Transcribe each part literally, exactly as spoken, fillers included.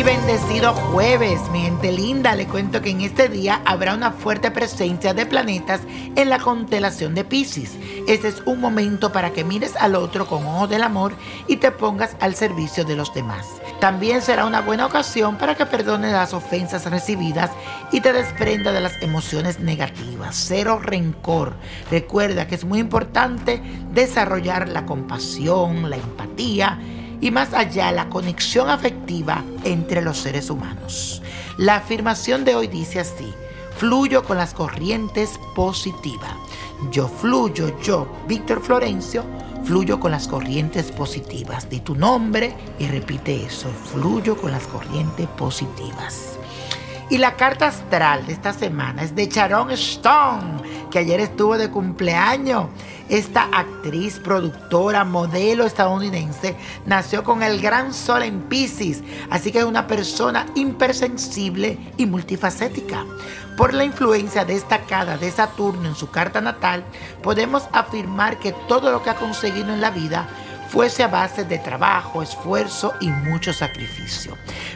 y bendecido jueves, mi gente linda. Le cuento que en este día habrá una fuerte presencia de planetas en la constelación de Piscis. Este es un momento para que mires al otro con ojo del amor y te pongas al servicio de los demás. También será una buena ocasión para que perdones las ofensas recibidas y te desprenda de las emociones negativas. Cero rencor. Recuerda que es muy importante desarrollar la compasión, la empatía y más allá la conexión afectiva entre los seres humanos. La afirmación de hoy dice así: fluyo con las corrientes positivas. Yo fluyo, yo, Víctor Florencio, fluyo con las corrientes positivas. Di tu nombre y repite eso: fluyo con las corrientes positivas. Y la carta astral de esta semana es de Sharon Stone, que ayer estuvo de cumpleaños. Esta actriz, productora, modelo estadounidense, nació con el gran sol en Piscis, así que es una persona hipersensible y multifacética. Por la influencia destacada de Saturno en su carta natal, podemos afirmar que todo lo que ha conseguido en la vida fuese a base de trabajo, esfuerzo y mucho sacrificio.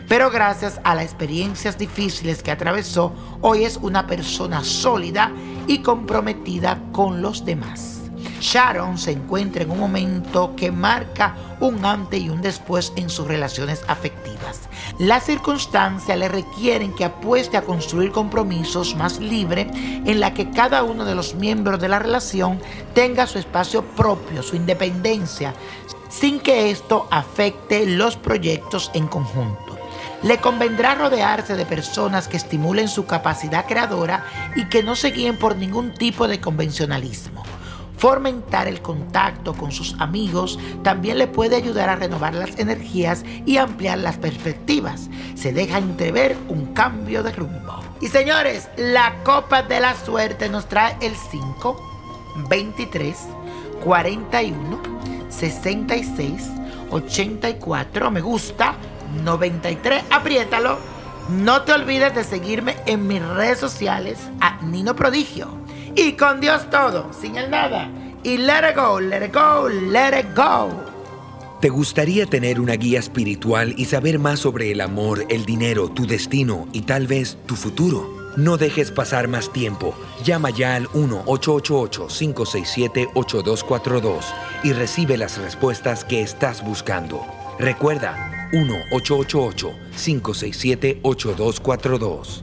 Pero gracias a las experiencias difíciles que atravesó, hoy es una persona sólida y comprometida con los demás. Sharon se encuentra en un momento que marca un antes y un después en sus relaciones afectivas. Las circunstancias le requieren que apueste a construir compromisos más libres, en la que cada uno de los miembros de la relación tenga su espacio propio, su independencia, sin que esto afecte los proyectos en conjunto. Le convendrá rodearse de personas que estimulen su capacidad creadora y que no se guíen por ningún tipo de convencionalismo. Fomentar el contacto con sus amigos también le puede ayudar a renovar las energías y ampliar las perspectivas. Se deja entrever un cambio de rumbo. Y señores, la copa de la suerte nos trae el cinco, veintitrés, cuarenta y uno, sesenta y seis, ochenta y cuatro, me gusta, noventa y tres, apriétalo. No te olvides de seguirme en mis redes sociales a Nino Prodigio. Y con Dios todo, sin el nada. Y let it go, let it go, let it go. ¿Te gustaría tener una guía espiritual y saber más sobre el amor, el dinero, tu destino y tal vez tu futuro? No dejes pasar más tiempo. Llama ya al uno ocho ocho ocho, cinco seis siete, ocho dos cuatro dos y recibe las respuestas que estás buscando. Recuerda, uno ocho ocho ocho, cinco seis siete, ocho dos cuatro dos.